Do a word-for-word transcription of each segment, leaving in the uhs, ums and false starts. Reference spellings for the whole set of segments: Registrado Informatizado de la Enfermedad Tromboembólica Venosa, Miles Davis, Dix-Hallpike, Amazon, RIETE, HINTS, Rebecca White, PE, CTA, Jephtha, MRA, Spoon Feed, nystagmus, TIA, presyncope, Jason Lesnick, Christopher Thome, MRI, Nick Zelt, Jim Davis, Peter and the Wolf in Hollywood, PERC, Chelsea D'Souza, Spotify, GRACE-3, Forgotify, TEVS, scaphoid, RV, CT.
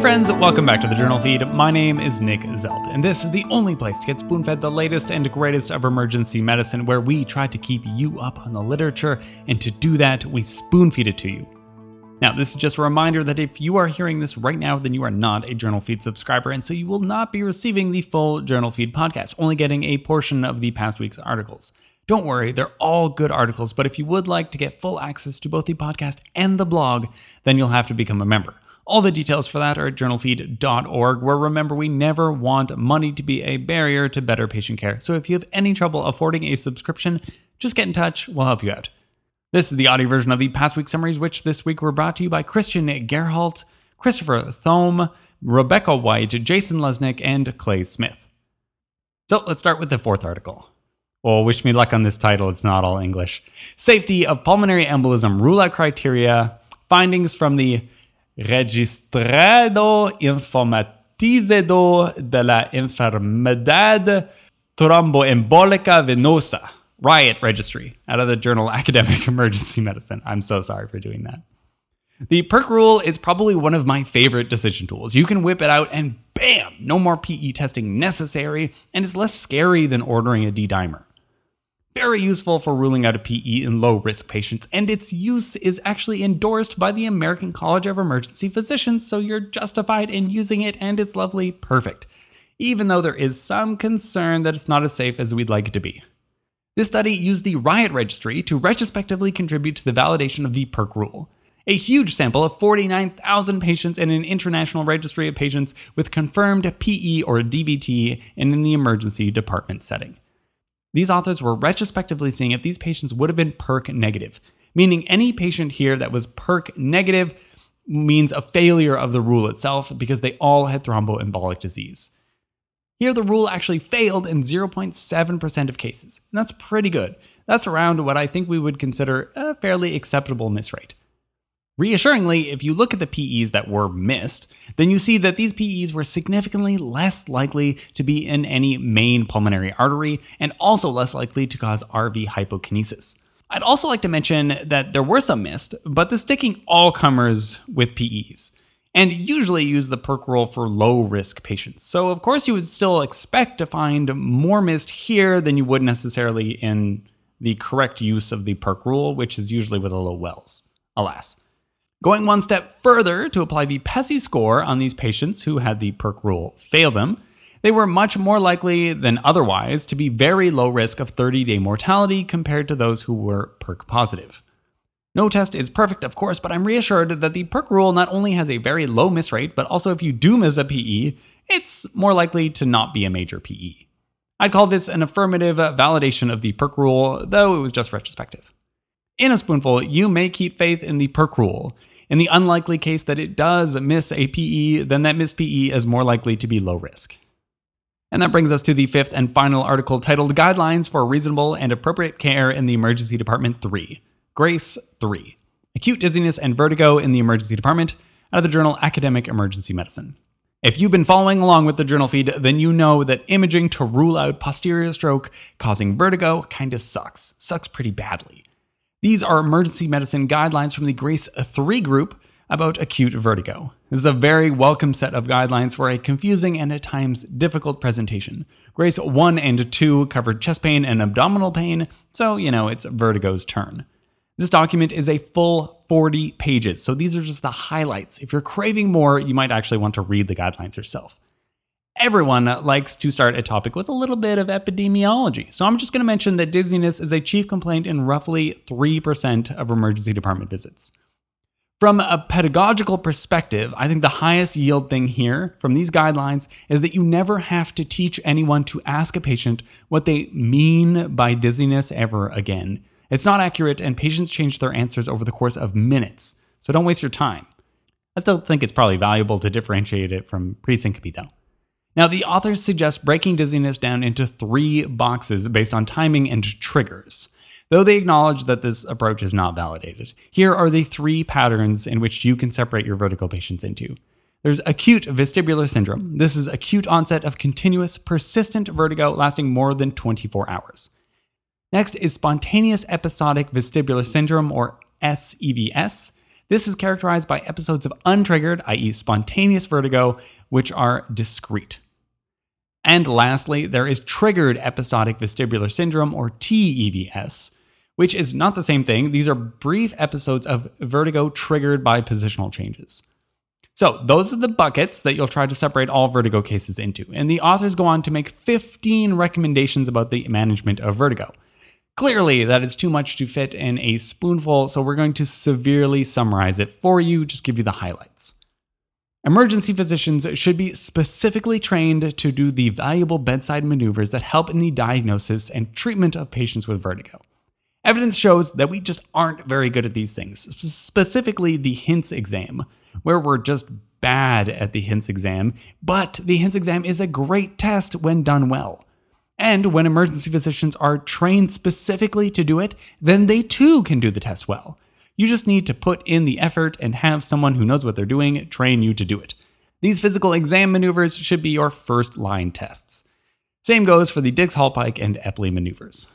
Hey friends, welcome back to the Journal Feed. My name is Nick Zelt, and this is the only place to get spoon-fed the latest and greatest of emergency medicine, where we try to keep you up on the literature, and to do that, we spoon-feed it to you. Now, this is just a reminder that if you are hearing this right now, then you are not a Journal Feed subscriber, and so you will not be receiving the full Journal Feed podcast, only getting a portion of the past week's articles. Don't worry, they're all good articles, but if you would like to get full access to both the podcast and the blog, then you'll have to become a member. All the details for that are at journal feed dot org, where remember, we never want money to be a barrier to better patient care. So if you have any trouble affording a subscription, just get in touch, we'll help you out. This is the audio version of the past week summaries, which this week were brought to you by Christian Gerholt, Christopher Thome, Rebecca White, Jason Lesnick, and Clay Smith. So let's start with the fourth article. Well, wish me luck on this title, it's not all English. Safety of pulmonary embolism, rule out criteria, findings from the Registrado Informatizado de la Enfermedad Tromboembólica Venosa, RIETE registry, out of the journal Academic Emergency Medicine. I'm so sorry for doing that. The PERC rule is probably one of my favorite decision tools. You can whip it out and bam, no more P E testing necessary, and it's less scary than ordering a D-dimer. Very useful for ruling out a P E in low-risk patients, and its use is actually endorsed by the American College of Emergency Physicians, so you're justified in using it, and it's lovely, perfect. Even though there is some concern that it's not as safe as we'd like it to be. This study used the RIETE registry to retrospectively contribute to the validation of the PERC rule. A huge sample of forty-nine thousand patients in an international registry of patients with confirmed P E or D V T and in the emergency department setting. These authors were retrospectively seeing if these patients would have been PERC negative, meaning any patient here that was PERC negative means a failure of the rule itself because they all had thromboembolic disease. Here, the rule actually failed in zero point seven percent of cases, and that's pretty good. That's around what I think we would consider a fairly acceptable miss rate. Reassuringly, if you look at the P Es that were missed, then you see that these P Es were significantly less likely to be in any main pulmonary artery and also less likely to cause R V hypokinesis. I'd also like to mention that there were some missed, but this is sticking all comers with P Es, and usually use the PERC rule for low-risk patients. So of course you would still expect to find more missed here than you would necessarily in the correct use of the PERC rule, which is usually with a low wells, alas. Going one step further to apply the PESI score on these patients who had the PERC rule fail them, they were much more likely than otherwise to be very low risk of thirty-day mortality compared to those who were PERC positive. No test is perfect, of course, but I'm reassured that the PERC rule not only has a very low miss rate, but also if you do miss a P E, it's more likely to not be a major P E. I'd call this an affirmative validation of the PERC rule, though it was just retrospective. In a spoonful, you may keep faith in the PERC rule. In the unlikely case that it does miss a P E, then that missed P E is more likely to be low risk. And that brings us to the fifth and final article, titled Guidelines for Reasonable and Appropriate Care in the Emergency Department three, GRACE three, Acute Dizziness and Vertigo in the Emergency Department, out of the journal Academic Emergency Medicine. If you've been following along with the journal feed, then you know that imaging to rule out posterior stroke causing vertigo kind of sucks, sucks pretty badly. These are emergency medicine guidelines from the GRACE three group about acute vertigo. This is a very welcome set of guidelines for a confusing and at times difficult presentation. GRACE one and two covered chest pain and abdominal pain, so you know it's vertigo's turn. This document is a full forty pages, so these are just the highlights. If you're craving more, you might actually want to read the guidelines yourself. Everyone likes to start a topic with a little bit of epidemiology, so I'm just going to mention that dizziness is a chief complaint in roughly three percent of emergency department visits. From a pedagogical perspective, I think the highest yield thing here from these guidelines is that you never have to teach anyone to ask a patient what they mean by dizziness ever again. It's not accurate, and patients change their answers over the course of minutes, so don't waste your time. I still think it's probably valuable to differentiate it from presyncope, though. Now, the authors suggest breaking dizziness down into three boxes based on timing and triggers, though they acknowledge that this approach is not validated. Here are the three patterns in which you can separate your vertigo patients into. There's acute vestibular syndrome. This is acute onset of continuous, persistent vertigo lasting more than twenty-four hours. Next is spontaneous episodic vestibular syndrome, or S E V S. This is characterized by episodes of untriggered, that is spontaneous vertigo, which are discrete. And lastly, there is triggered episodic vestibular syndrome, or T E V S, which is not the same thing. These are brief episodes of vertigo triggered by positional changes. So those are the buckets that you'll try to separate all vertigo cases into. And the authors go on to make fifteen recommendations about the management of vertigo. Clearly, that is too much to fit in a spoonful, so we're going to severely summarize it for you, just give you the highlights. Emergency physicians should be specifically trained to do the valuable bedside maneuvers that help in the diagnosis and treatment of patients with vertigo. Evidence shows that we just aren't very good at these things, specifically the HINTS exam, where we're just bad at the HINTS exam, but the HINTS exam is a great test when done well. And when emergency physicians are trained specifically to do it, then they too can do the test well. You just need to put in the effort and have someone who knows what they're doing train you to do it. These physical exam maneuvers should be your first line tests. Same goes for the Dix-Hallpike and Epley maneuvers.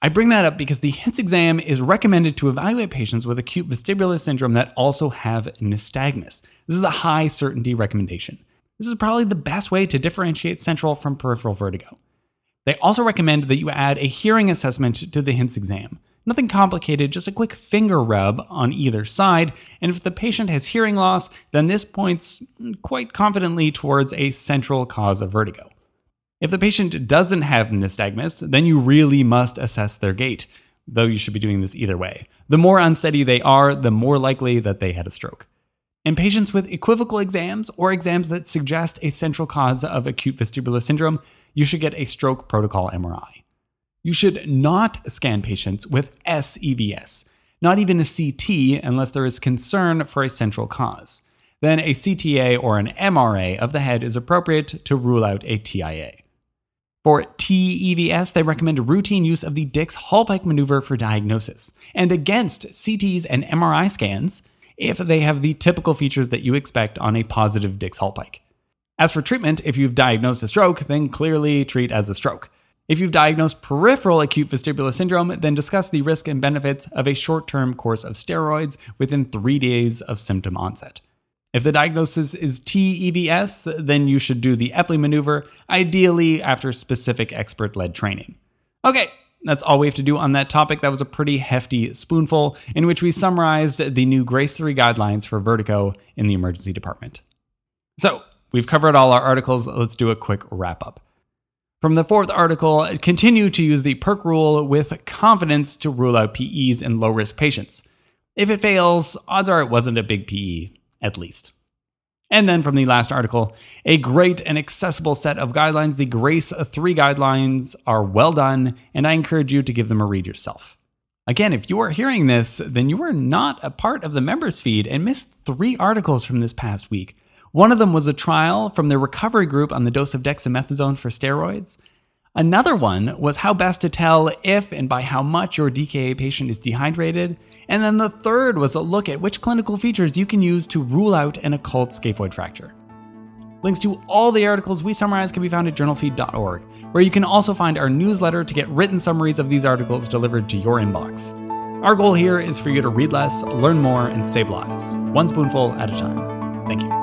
I bring that up because the HINTS exam is recommended to evaluate patients with acute vestibular syndrome that also have nystagmus. This is a high certainty recommendation. This is probably the best way to differentiate central from peripheral vertigo. They also recommend that you add a hearing assessment to the HINTS exam. Nothing complicated, just a quick finger rub on either side, and if the patient has hearing loss, then this points quite confidently towards a central cause of vertigo. If the patient doesn't have nystagmus, then you really must assess their gait, though you should be doing this either way. The more unsteady they are, the more likely that they had a stroke. In patients with equivocal exams or exams that suggest a central cause of acute vestibular syndrome, you should get a stroke protocol M R I. You should not scan patients with S E V S, not even a C T unless there is concern for a central cause. Then a C T A or an M R A of the head is appropriate to rule out a T I A. For T E V S, they recommend routine use of the Dix-Hallpike maneuver for diagnosis, and against C Ts and M R I scans if they have the typical features that you expect on a positive Dix-Hallpike. As for treatment, if you've diagnosed a stroke, then clearly treat as a stroke. If you've diagnosed peripheral acute vestibular syndrome, then discuss the risk and benefits of a short-term course of steroids within three days of symptom onset. If the diagnosis is T E V S, then you should do the Epley maneuver, ideally after specific expert-led training. Okay, that's all we have to do on that topic. That was a pretty hefty spoonful in which we summarized the new GRACE three guidelines for vertigo in the emergency department. So, we've covered all our articles. Let's do a quick wrap-up. From the fourth article, continue to use the PERC rule with confidence to rule out P Es in low-risk patients. If it fails, odds are it wasn't a big P E, at least. And then from the last article, a great and accessible set of guidelines. The GRACE three guidelines are well done, and I encourage you to give them a read yourself. Again, if you are hearing this, then you are not a part of the members feed and missed three articles from this past week. One of them was a trial from the recovery group on the dose of dexamethasone for steroids. Another one was how best to tell if and by how much your D K A patient is dehydrated. And then the third was a look at which clinical features you can use to rule out an occult scaphoid fracture. Links to all the articles we summarize can be found at journal feed dot org, where you can also find our newsletter to get written summaries of these articles delivered to your inbox. Our goal here is for you to read less, learn more, and save lives, one spoonful at a time. Thank you.